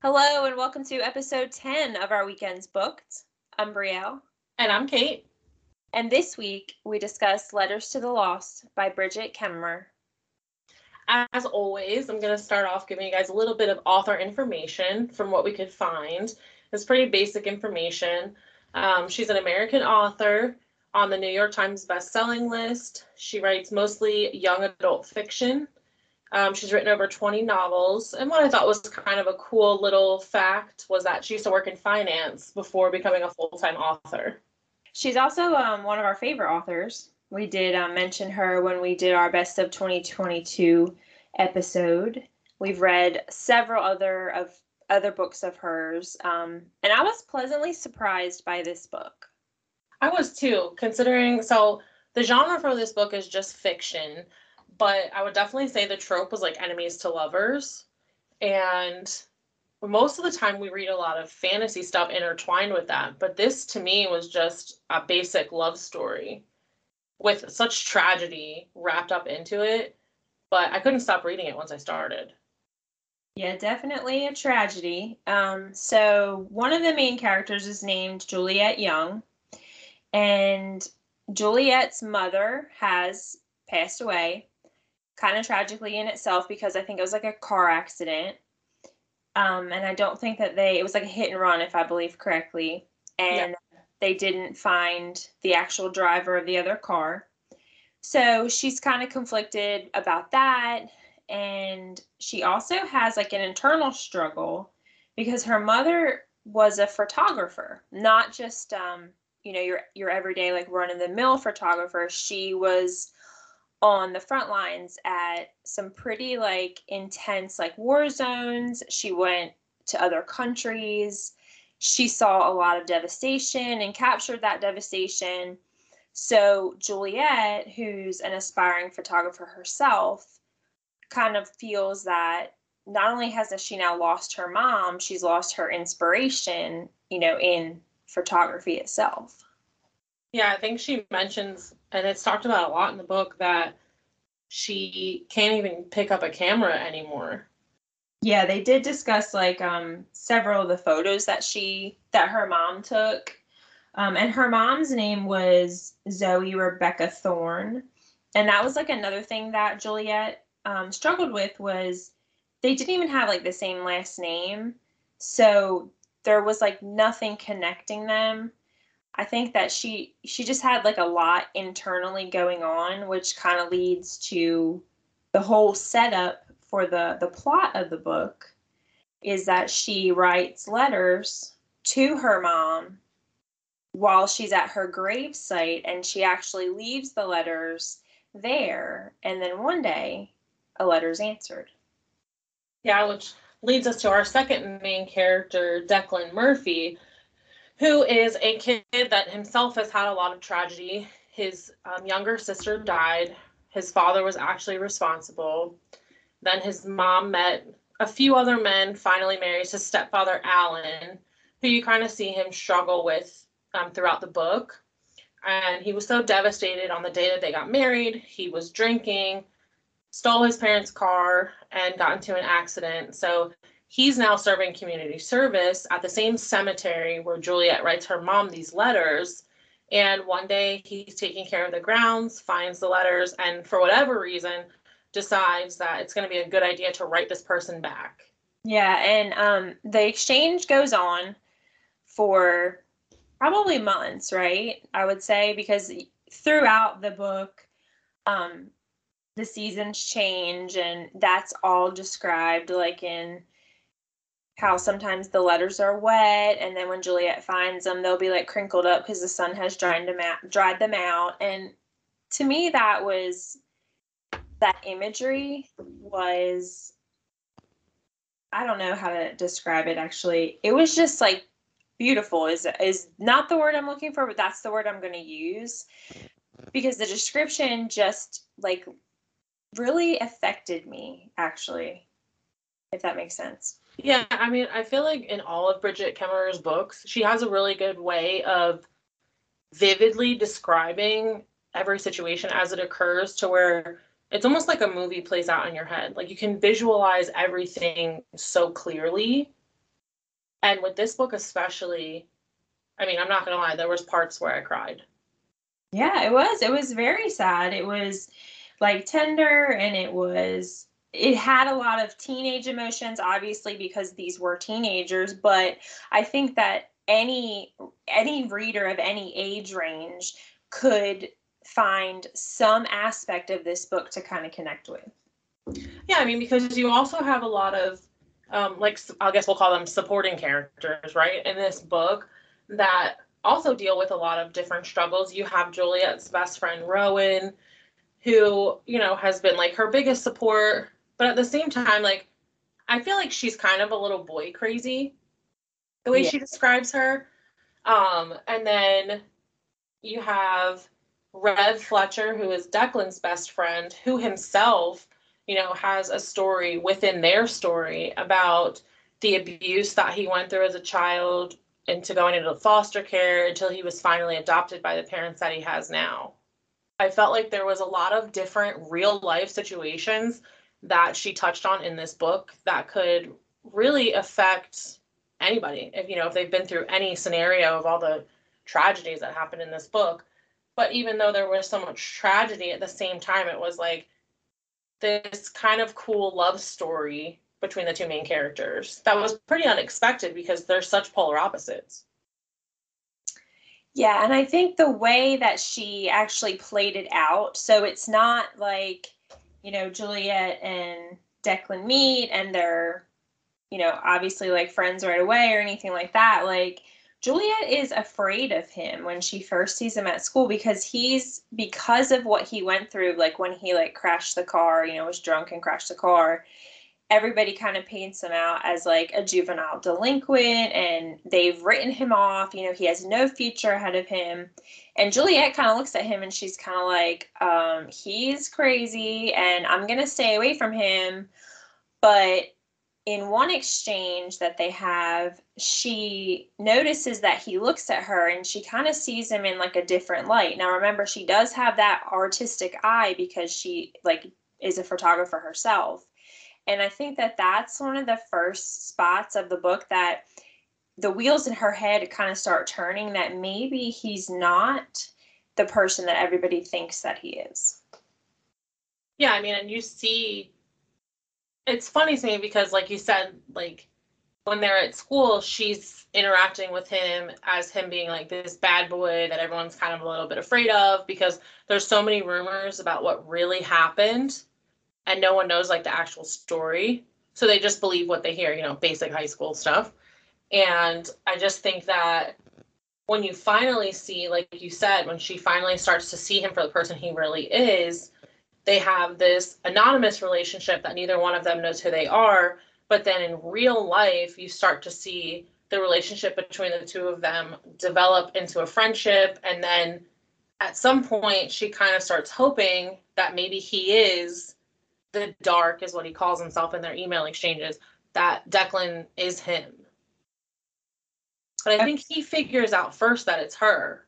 Hello and welcome to episode 10 of our Weekends Booked. I'm Brielle. And I'm Kate. And this week we discuss Letters to the Lost by Brigid Kemmerer. As always, I'm going to start off giving you guys a little bit of author information from what we could find. It's pretty basic information. She's an American author on the New York Times bestselling list. She writes mostly young adult fiction. She's written over 20 novels, and what I thought was kind of a cool little fact was that she used to work in finance before becoming a full-time author. She's also one of our favorite authors. We did mention her when we did our Best of 2022 episode. We've read several other books of hers, and I was pleasantly surprised by this book. I was too, considering, so the genre for this book is just fiction. But I would definitely say the trope was like enemies to lovers. And most of the time we read a lot of fantasy stuff intertwined with that. But this to me was just a basic love story with such tragedy wrapped up into it. But I couldn't stop reading it once I started. Yeah, definitely a tragedy. So one of the main characters is named Juliet Young. And Juliet's mother has passed away. Kind of tragically in itself, because I think it was like a car accident. And I don't think that it was like a hit and run, if I believe correctly. And yeah, they didn't find the actual driver of the other car. So she's kind of conflicted about that. And she also has like an internal struggle because her mother was a photographer, not just, your everyday like run-of-the-mill photographer. She was on the front lines at some pretty like intense like war zones. She went to other countries. She saw a lot of devastation and captured that devastation. So Juliet, who's an aspiring photographer herself, kind of feels that not only has she now lost her mom, she's lost her inspiration, in photography itself. Yeah, I think she mentions, and it's talked about a lot in the book, that she can't even pick up a camera anymore. Yeah, they did discuss like several of the photos that her mom took. And her mom's name was Zoe Rebecca Thorne. And that was like another thing that Juliet struggled with, was they didn't even have like the same last name. So there was like nothing connecting them. I think that she just had like a lot internally going on, which kind of leads to the whole setup for the plot of the book, is that she writes letters to her mom while she's at her gravesite, and she actually leaves the letters there, and then one day a letter's answered. Yeah, which leads us to our second main character, Declan Murphy, who is a kid that himself has had a lot of tragedy. His younger sister died. His father was actually responsible. Then his mom met a few other men, finally marries his stepfather, Alan, who you kind of see him struggle with throughout the book. And he was so devastated on the day that they got married. He was drinking, stole his parents' car, and got into an accident. So he's now serving community service at the same cemetery where Juliet writes her mom these letters. And one day he's taking care of the grounds, finds the letters, and for whatever reason decides that it's going to be a good idea to write this person back. Yeah, and the exchange goes on for probably months, right? I would say, because throughout the book, the seasons change, and that's all described like in how sometimes the letters are wet, and then when Juliet finds them, they'll be like crinkled up because the sun has dried them out. And to me, that imagery was, I don't know how to describe it actually. It was just like beautiful is not the word I'm looking for, but that's the word I'm going to use, because the description just like really affected me actually, if that makes sense. Yeah, I mean, I feel like in all of Brigid Kemmerer's books, she has a really good way of vividly describing every situation as it occurs, to where it's almost like a movie plays out in your head. Like, you can visualize everything so clearly And with this book especially, I mean, I'm not going to lie, there was parts where I cried. Yeah, it was. It was very sad. It was like tender, and it had a lot of teenage emotions, obviously, because these were teenagers. But I think that any reader of any age range could find some aspect of this book to kind of connect with. Yeah, I mean, because you also have a lot of, like, I guess we'll call them supporting characters, right, in this book that also deal with a lot of different struggles. You have Juliet's best friend, Rowan, who, you know, has been, like, her biggest support. But at the same time, like, I feel like she's kind of a little boy crazy, the way she describes her. And then you have Rev Fletcher, who is Declan's best friend, who himself, you know, has a story within their story about the abuse that he went through as a child, into going into foster care until he was finally adopted by the parents that he has now. I felt like there was a lot of different real life situations that she touched on in this book that could really affect anybody, if, you know, if they've been through any scenario of all the tragedies that happened in this book. But even though there was so much tragedy, at the same time, it was like this kind of cool love story between the two main characters that was pretty unexpected because they're such polar opposites. Yeah, and I think the way that she actually played it out, so it's not like, you know, Juliet and Declan meet and they're, you know, obviously like friends right away or anything like that. Like, Juliet is afraid of him when she first sees him at school because of what he went through, like when he like crashed the car, you know, was drunk and crashed the car. Everybody kind of paints him out as like a juvenile delinquent, and they've written him off. You know, he has no future ahead of him. And Juliet kind of looks at him and she's kind of like, he's crazy and I'm going to stay away from him. But in one exchange that they have, she notices that he looks at her and she kind of sees him in like a different light. Now, remember, she does have that artistic eye because she like is a photographer herself. And I think that that's one of the first spots of the book that the wheels in her head kind of start turning, that maybe he's not the person that everybody thinks that he is. Yeah, I mean, and you see, it's funny to me because like you said, like when they're at school, she's interacting with him as him being like this bad boy that everyone's kind of a little bit afraid of because there's so many rumors about what really happened. And no one knows, like, the actual story. So they just believe what they hear, you know, basic high school stuff. And I just think that when you finally see, like you said, when she finally starts to see him for the person he really is, they have this anonymous relationship that neither one of them knows who they are. But then in real life, you start to see the relationship between the two of them develop into a friendship. And then at some point, she kind of starts hoping that maybe he is the dark, is what he calls himself in their email exchanges, that Declan is him. But I think he figures out first that it's her.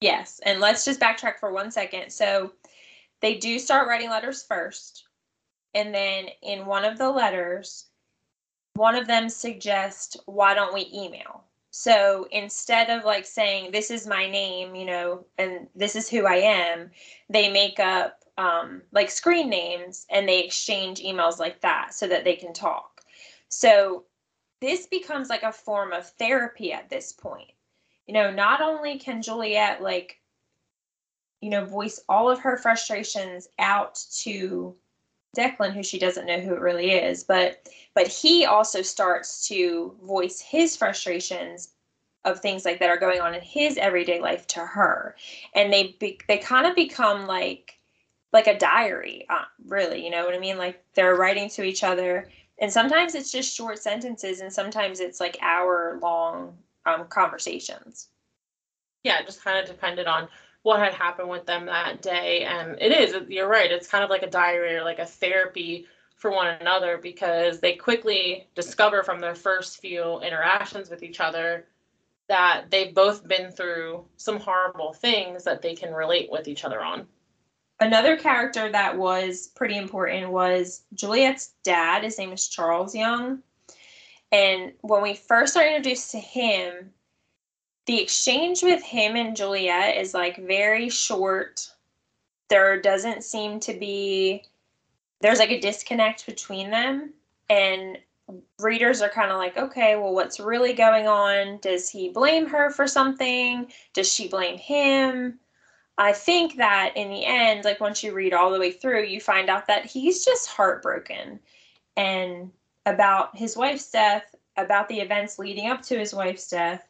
Yes, and let's just backtrack for 1 second. So they do start writing letters first, and then in one of the letters, one of them suggests, why don't we email? So instead of like saying, this is my name, you know, and this is who I am, they make up like screen names, and they exchange emails like that so that they can talk. So this becomes like a form of therapy at this point. You know, not only can Juliet like, you know, voice all of her frustrations out to Declan, who she doesn't know who it really is, but he also starts to voice his frustrations of things like that are going on in his everyday life to her. And they kind of become like a diary, really, you know what I mean? Like, they're writing to each other, and sometimes it's just short sentences, and sometimes it's like hour-long conversations. Yeah, it just kind of depended on what had happened with them that day, and it is, you're right, it's kind of like a diary or like a therapy for one another, because they quickly discover from their first few interactions with each other that they've both been through some horrible things that they can relate with each other on. Another character that was pretty important was Juliet's dad. His name is Charles Young. And when we first are introduced to him, the exchange with him and Juliet is like very short. There doesn't seem to be, there's like a disconnect between them, and readers are kind of like, okay, well, what's really going on? Does he blame her for something? Does she blame him? I think that in the end, like once you read all the way through, you find out that he's just heartbroken and about his wife's death, about the events leading up to his wife's death,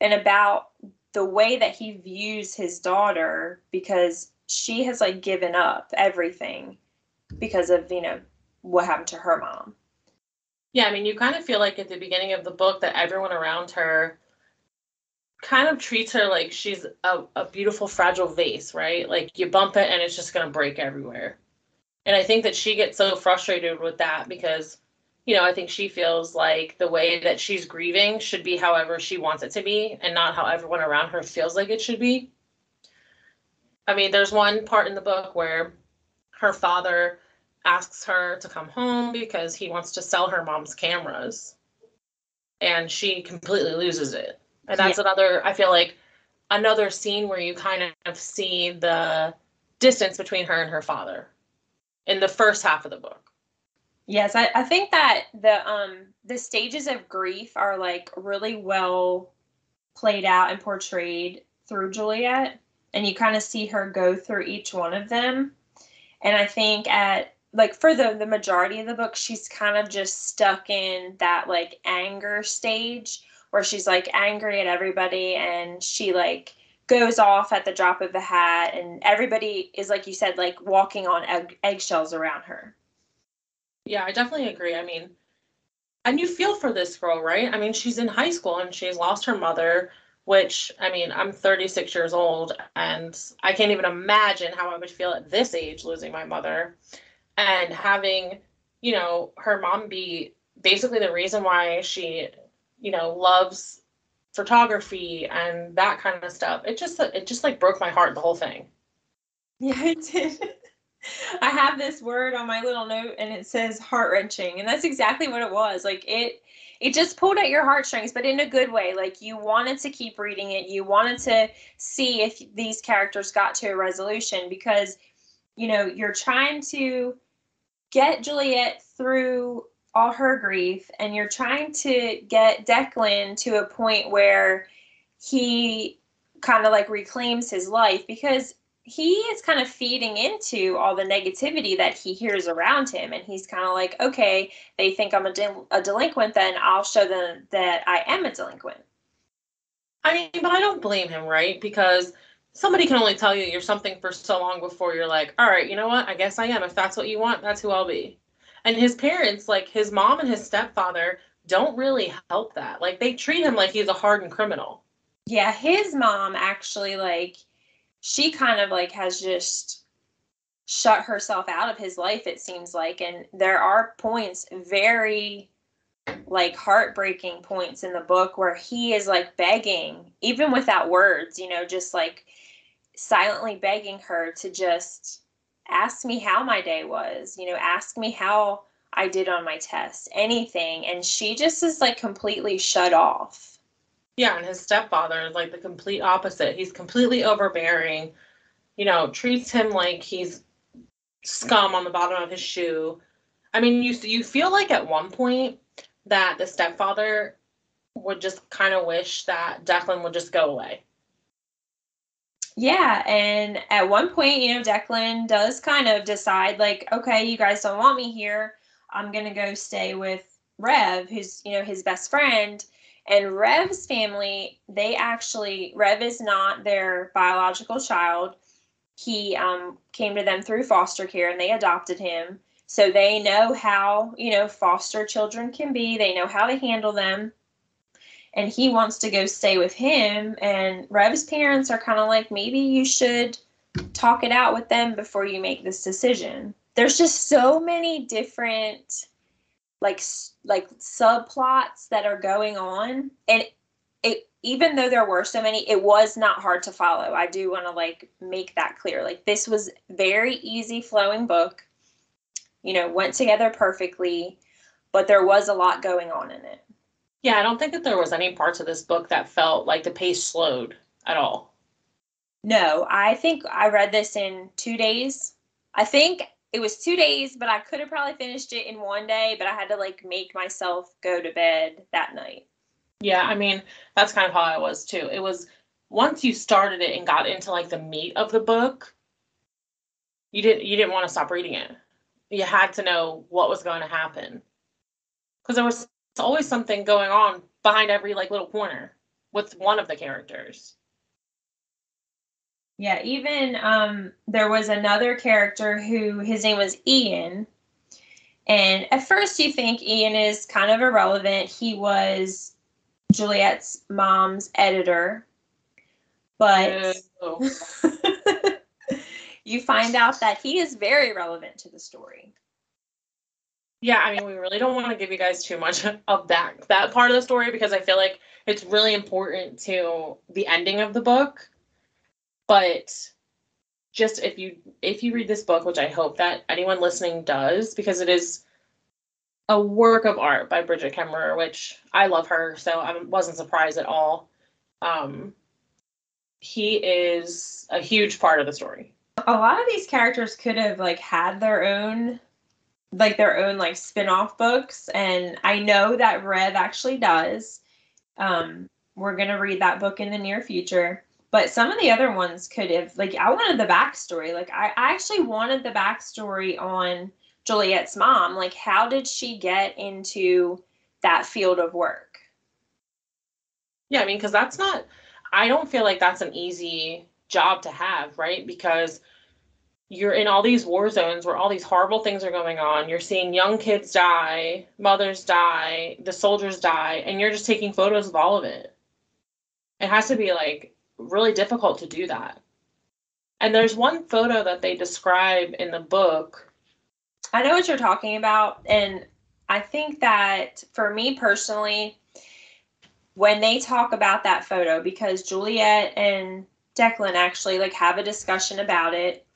and about the way that he views his daughter, because she has like given up everything because of, you know, what happened to her mom. Yeah, I mean, you kind of feel like at the beginning of the book that everyone around her kind of treats her like she's a beautiful, fragile vase, right? Like you bump it and it's just going to break everywhere. And I think that she gets so frustrated with that because, you know, I think she feels like the way that she's grieving should be however she wants it to be and not how everyone around her feels like it should be. I mean, there's one part in the book where her father asks her to come home because he wants to sell her mom's cameras, and she completely loses it. And that's another, I feel like, another scene where you kind of see the distance between her and her father in the first half of the book. Yes, I think that the stages of grief are like really well played out and portrayed through Juliet, and you kind of see her go through each one of them. And I think at like for the majority of the book, she's kind of just stuck in that like anger stage where she's like angry at everybody, and she like goes off at the drop of a hat, and everybody is, like you said, like walking on eggshells around her. Yeah, I definitely agree. I mean, and you feel for this girl, right? I mean, she's in high school and she's lost her mother, which, I mean, I'm 36 years old and I can't even imagine how I would feel at this age losing my mother, and having, you know, her mom be basically the reason why she, you know, loves photography and that kind of stuff. It just like broke my heart, the whole thing. Yeah, it did. I have this word on my little note and it says heart-wrenching, and that's exactly what it was. Like it just pulled at your heartstrings, but in a good way. Like you wanted to keep reading it. You wanted to see if these characters got to a resolution, because, you know, you're trying to get Juliet through all her grief, and you're trying to get Declan to a point where he kind of like reclaims his life, because he is kind of feeding into all the negativity that he hears around him. And he's kind of like, okay, they think I'm a delinquent, then I'll show them that I am a delinquent. I mean, but I don't blame him, right? Because somebody can only tell you you're something for so long before you're like, all right, you know what? I guess I am. If that's what you want, that's who I'll be. And his parents, like his mom and his stepfather, don't really help that. Like they treat him like he's a hardened criminal. Yeah, his mom actually like, she kind of like has just shut herself out of his life, it seems like. And there are points, very like heartbreaking points in the book where he is like begging, even without words, you know, just like silently begging her to just ask me how my day was, you know, ask me how I did on my test, anything. And she just is like completely shut off. Yeah, and his stepfather is like the complete opposite. He's completely overbearing, you know, treats him like he's scum on the bottom of his shoe. I mean, you feel like at one point that the stepfather would just kind of wish that Declan would just go away. Yeah, and at one point, you know, Declan does kind of decide like, okay, you guys don't want me here. I'm going to go stay with Rev, who's, you know, his best friend. And Rev's family, they actually, Rev is not their biological child. He came to them through foster care and they adopted him. So they know how, you know, foster children can be. They know how to handle them. And he wants to go stay with him. And Rev's parents are kind of like, maybe you should talk it out with them before you make this decision. There's just so many different like subplots that are going on, and it, even though there were so many, it was not hard to follow. I do want to like make that clear. Like this was very easy flowing book, you know, went together perfectly, but there was a lot going on in it. Yeah, I don't think that there was any parts of this book that felt like the pace slowed at all. No, I think I read this in 2 days. I think it was 2 days, but I could have probably finished it in one day, but I had to like make myself go to bed that night. Yeah, I mean, that's kind of how I was too. It was once you started it and got into like the meat of the book, you didn't want to stop reading it. You had to know what was going to happen. Because there was always something going on behind every like little corner with one of the characters. Yeah, even there was another character who, his name was Ian. And at first you think Ian is kind of irrelevant. He was Juliet's mom's editor. But you find out that he is very relevant to the story. Yeah, I mean, we really don't want to give you guys too much of that part of the story because I feel like it's really important to the ending of the book. But just if you read this book, which I hope that anyone listening does, because it is a work of art by Brigid Kemmerer, which I love her, so I wasn't surprised at all. He is a huge part of the story. A lot of these characters could have like had their own like spin-off books, and I know that Rev actually does. We're gonna read that book in the near future. But some of the other ones could have, like, I wanted the backstory. Like, I actually wanted the backstory on Juliet's mom. Like, how did she get into that field of work? Yeah, I mean, because that's not, I don't feel like that's an easy job to have, right? Because you're in all these war zones where all these horrible things are going on. You're seeing young kids die, mothers die, the soldiers die, and you're just taking photos of all of it. It has to be, like, really difficult to do that. And there's one photo that they describe in the book. I know what you're talking about, and I think that for me personally, when they talk about that photo, because Juliet and Declan actually like have a discussion about it,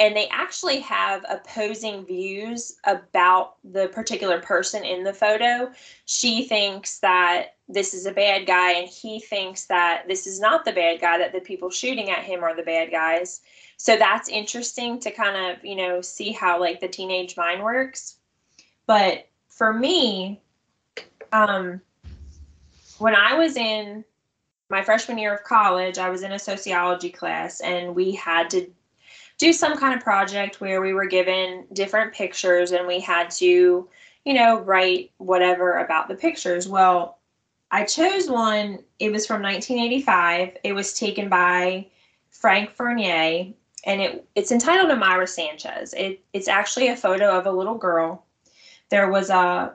and they actually have opposing views about the particular person in the photo. She thinks that this is a bad guy, and he thinks that this is not the bad guy, that the people shooting at him are the bad guys. So that's interesting to kind of, you know, see how, like, the teenage mind works. But for me, when I was in my freshman year of college, I was in a sociology class, and we had to do some kind of project where we were given different pictures and we had to, you know, write whatever about the pictures. Well, I chose one. It was from 1985. It was taken by Frank Fournier, and it's entitled Amira Sanchez. It's actually a photo of a little girl. There was a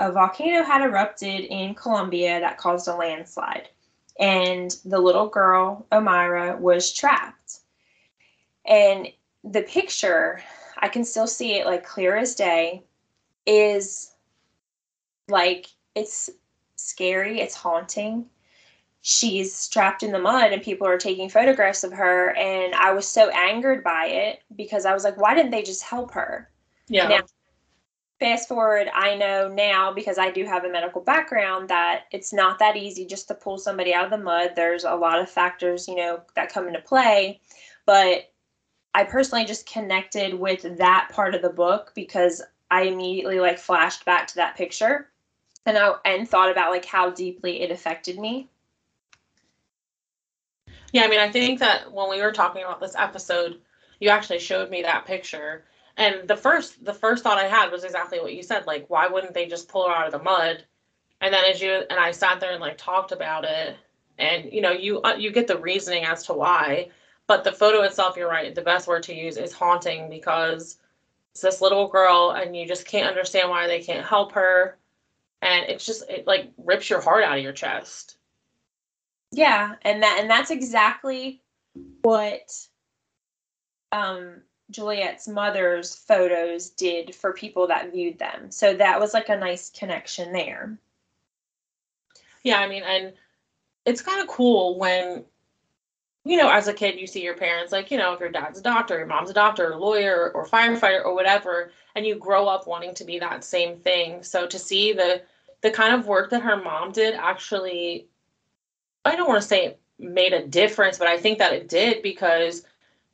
volcano had erupted in Colombia that caused a landslide, and the little girl, Amira, was trapped. And the picture, I can still see it like clear as day, is like, it's scary, it's haunting. She's trapped in the mud and people are taking photographs of her. And I was so angered by it because I was like, why didn't they just help her? Yeah. Now, fast forward, I know now, because I do have a medical background, that it's not that easy just to pull somebody out of the mud. There's a lot of factors, you know, that come into play. But I personally just connected with that part of the book because I immediately like flashed back to that picture and thought about like how deeply it affected me. Yeah, I mean, I think that when we were talking about this episode, you actually showed me that picture. And the first thought I had was exactly what you said. Like, why wouldn't they just pull her out of the mud? And then as you and I sat there and like talked about it, and, you know, you get the reasoning as to why. But the photo itself, you're right, the best word to use is haunting, because it's this little girl and you just can't understand why they can't help her. And it's just, it like rips your heart out of your chest. Yeah. And that's exactly what Juliet's mother's photos did for people that viewed them. So that was like a nice connection there. Yeah. I mean, and it's kind of cool when, you know, as a kid, you see your parents, like, you know, if your dad's a doctor, your mom's a doctor, a lawyer, or firefighter, or whatever, and you grow up wanting to be that same thing. So to see the the kind of work that her mom did actually, I don't want to say it made a difference, but I think that it did, because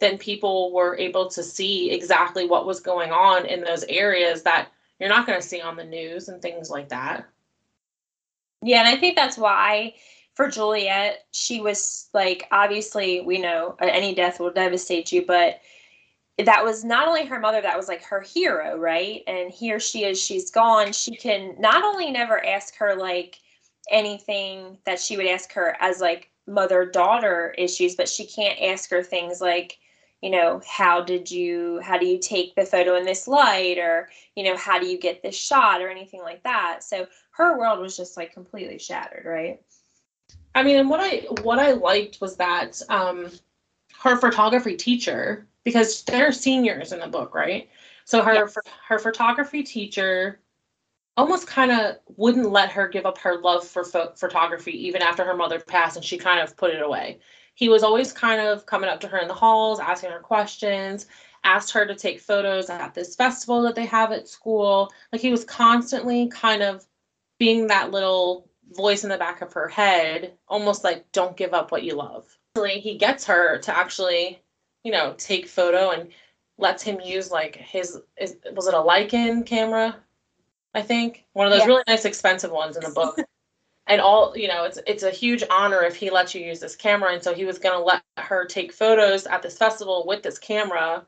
then people were able to see exactly what was going on in those areas that you're not going to see on the news and things like that. Yeah, and I think that's why for Juliet, she was like, obviously, we know any death will devastate you, but that was not only her mother, that was like her hero, right? And here she is, she's gone. She can not only never ask her like anything that she would ask her as like mother-daughter issues, but she can't ask her things like, you know, how do you take the photo in this light, or, you know, how do you get this shot or anything like that. So her world was just like completely shattered, right? I mean, and what I liked was that her photography teacher, because they're seniors in the book, right? So her photography teacher almost kind of wouldn't let her give up her love for photography even after her mother passed, and she kind of put it away. He was always kind of coming up to her in the halls, asking her questions, asked her to take photos at this festival that they have at school. Like, he was constantly kind of being that little voice in the back of her head, almost like, don't give up what you love. He gets her to actually, you know, take photo, and lets him use like his was it a Leica camera? I think one of those really nice expensive ones in the book. And all, you know, it's a huge honor if he lets you use this camera. And so he was going to let her take photos at this festival with this camera.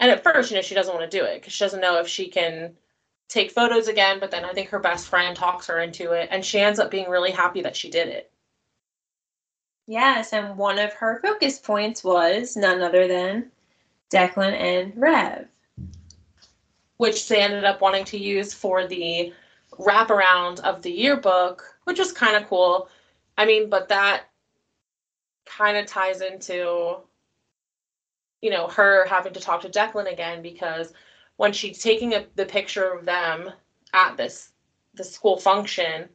And at first, you know, she doesn't want to do it because she doesn't know if she can take photos again. But then I think her best friend talks her into it, and she ends up being really happy that she did it. Yes, and one of her focus points was none other than Declan and Rev, which they ended up wanting to use for the wraparound of the yearbook, which was kind of cool. I mean, but that kind of ties into, you know, her having to talk to Declan again, because when she's taking the picture of them at the school function,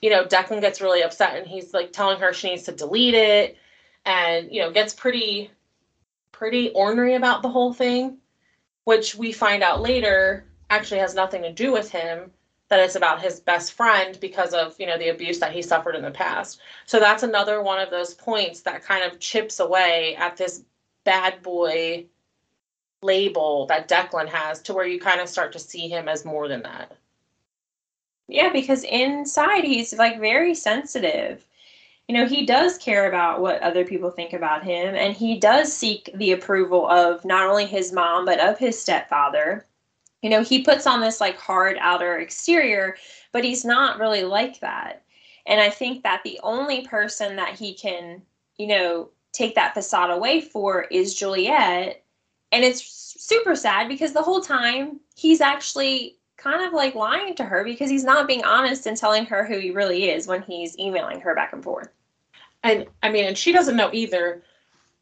you know, Declan gets really upset, and he's like telling her she needs to delete it, and, you know, gets pretty ornery about the whole thing, which we find out later actually has nothing to do with him, that it's about his best friend because of, you know, the abuse that he suffered in the past. So that's another one of those points that kind of chips away at this bad boy label that Declan has, to where you kind of start to see him as more than that. Yeah, because inside he's like very sensitive. You know, he does care about what other people think about him, and he does seek the approval of not only his mom, but of his stepfather. You know, he puts on this like hard outer exterior, but he's not really like that. And I think that the only person that he can, you know, take that facade away for is Juliet. And it's super sad, because the whole time he's actually kind of like lying to her, because he's not being honest and telling her who he really is when he's emailing her back and forth. And I mean, and she doesn't know either,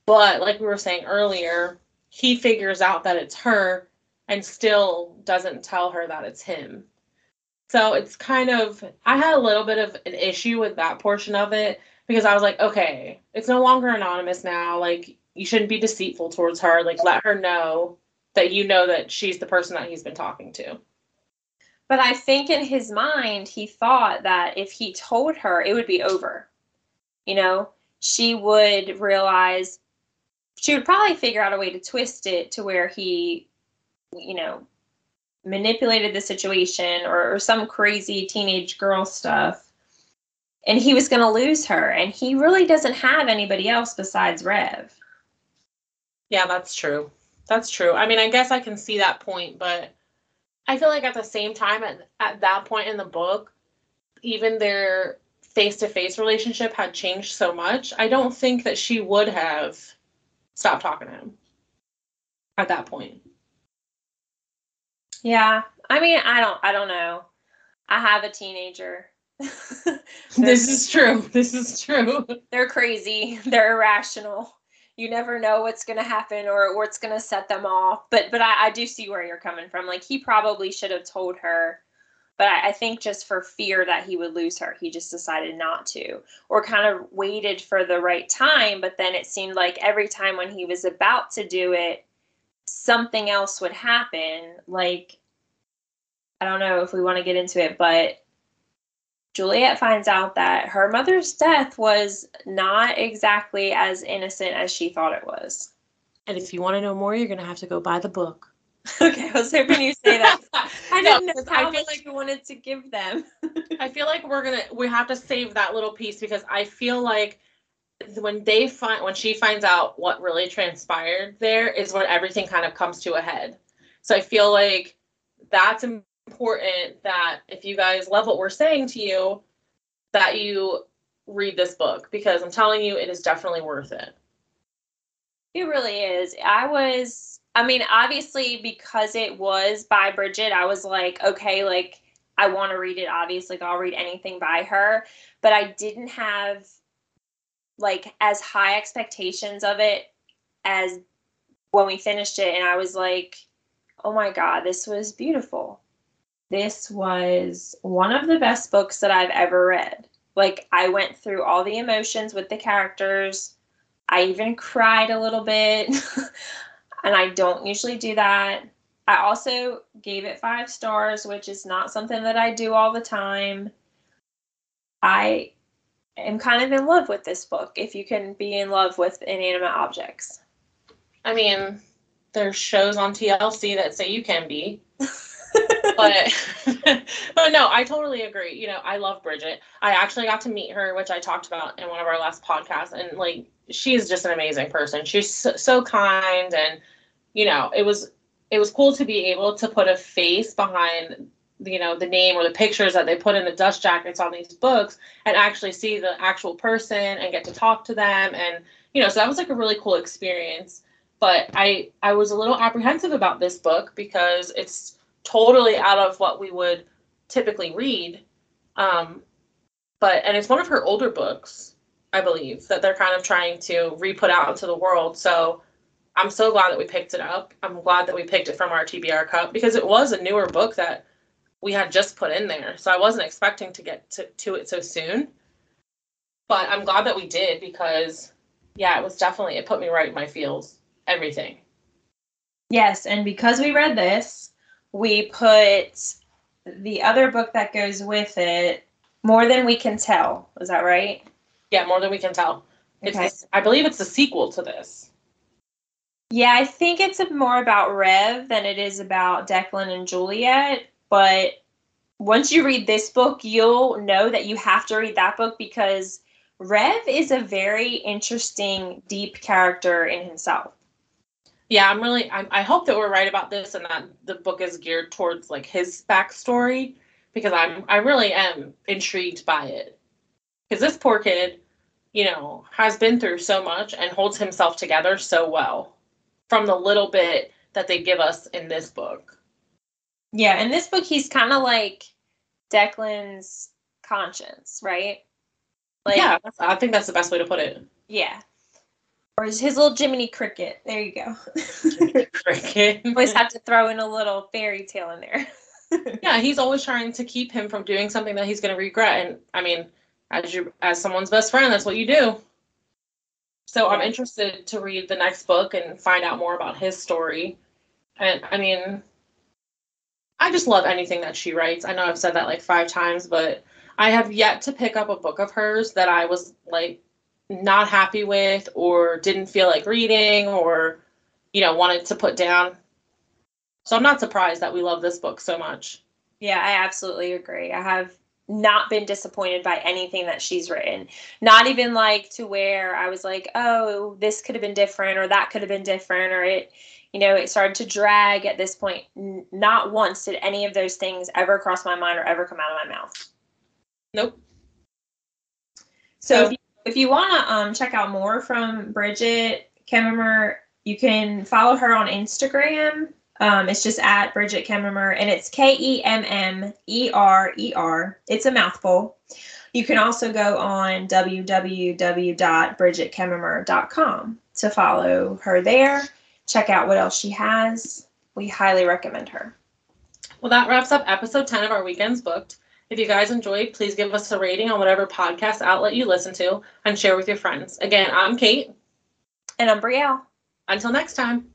but like we were saying earlier, he figures out that it's her and still doesn't tell her that it's him. So it's kind of, I had a little bit of an issue with that portion of it, because I was like, okay, it's no longer anonymous now. Like, you shouldn't be deceitful towards her. Like, let her know that you know that she's the person that he's been talking to. But I think in his mind, he thought that if he told her, it would be over. You know, she would realize, she would probably figure out a way to twist it to where he, you know, manipulated the situation, or some crazy teenage girl stuff. And he was going to lose her. And he really doesn't have anybody else besides Rev. Yeah, that's true. That's true. I mean, I guess I can see that point, but I feel like at the same time, at that point in the book, even their face-to-face relationship had changed so much. I don't think that she would have stopped talking to him at that point. Yeah. I mean, I don't know. I have a teenager. This is true. This is true. They're crazy. They're irrational. You never know what's going to happen or what's going to set them off. But I do see where you're coming from. Like, he probably should have told her, but I think just for fear that he would lose her, he just decided not to, or kind of waited for the right time. But then it seemed like every time when he was about to do it, something else would happen. Like, I don't know if we want to get into it, but Juliet finds out that her mother's death was not exactly as innocent as she thought it was. And if you want to know more, you're going to have to go buy the book. Okay, I was hoping you'd say that. I didn't know how much you wanted to give them. I feel like we have to save that little piece, because I feel like when she finds out what really transpired, there is when everything kind of comes to a head. So I feel like that's important, that if you guys love what we're saying to you, that you read this book, because I'm telling you, it is definitely worth it. It really is. I mean, obviously, because it was by Brigid, I was like, okay, like, I want to read it, obviously. Like, I'll read anything by her. But I didn't have, like, as high expectations of it as when we finished it. And I was like, oh, my God, this was beautiful. This was one of the best books that I've ever read. Like, I went through all the emotions with the characters. I even cried a little bit. And I don't usually do that. I also gave it 5 stars, which is not something that I do all the time. I am kind of in love with this book, if you can be in love with inanimate objects. I mean, there's shows on TLC that say you can be. But no, I totally agree. You know, I love Brigid. I actually got to meet her, which I talked about in one of our last podcasts. And, like, she's just an amazing person. She's so kind. And, you know, it was cool to be able to put a face behind, you know, the name or the pictures that they put in the dust jackets on these books, and actually see the actual person and get to talk to them. And, you know, so that was like a really cool experience. But I was a little apprehensive about this book, because it's totally out of what we would typically read. And it's one of her older books, I believe, that they're kind of trying to re-put out into the world. So I'm so glad that we picked it up. I'm glad that we picked it from our TBR Cup, because it was a newer book that we had just put in there. So I wasn't expecting to get to it so soon. But I'm glad that we did, because, yeah, it put me right in my feels, everything. Yes, and because we read this, we put the other book that goes with it, More Than We Can Tell. Is that right? Yeah, More Than We Can Tell. Okay. I believe it's the sequel to this. Yeah, I think it's more about Rev than it is about Declan and Juliet. But once you read this book, you'll know that you have to read that book, because Rev is a very interesting, deep character in himself. Yeah, I hope that we're right about this, and that the book is geared towards, like, his backstory, because I really am intrigued by it. Because this poor kid, you know, has been through so much and holds himself together so well from the little bit that they give us in this book. Yeah, in this book, he's kind of like Declan's conscience, right? Like, yeah, I think that's the best way to put it. Yeah. Or his little Jiminy Cricket. There you go. Jiminy Cricket. Always have to throw in a little fairy tale in there. Yeah, he's always trying to keep him from doing something that he's going to regret. And, I mean, as someone's best friend, that's what you do. So I'm interested to read the next book and find out more about his story. And, I mean, I just love anything that she writes. I know I've said that, like, 5 times, but I have yet to pick up a book of hers that I was, like, not happy with, or didn't feel like reading, or, you know, wanted to put down. So I'm not surprised that we love this book so much. Yeah, I absolutely agree. I have not been disappointed by anything that she's written. Not even, like, to where I was like, oh, this could have been different, or that could have been different, or it, you know, it started to drag at this point. Not once did any of those things ever cross my mind or ever come out of my mouth. Nope. So if you want to check out more from Brigid Kemmerer, you can follow her on Instagram. It's just at Brigid Kemmerer, and it's KEMMERER. It's a mouthful. You can also go on www.brigidkemmerer.com to follow her there. Check out what else she has. We highly recommend her. Well, that wraps up episode 10 of our Weekends Booked. If you guys enjoyed, please give us a rating on whatever podcast outlet you listen to, and share with your friends. Again, I'm Kate. And I'm Brielle. Until next time.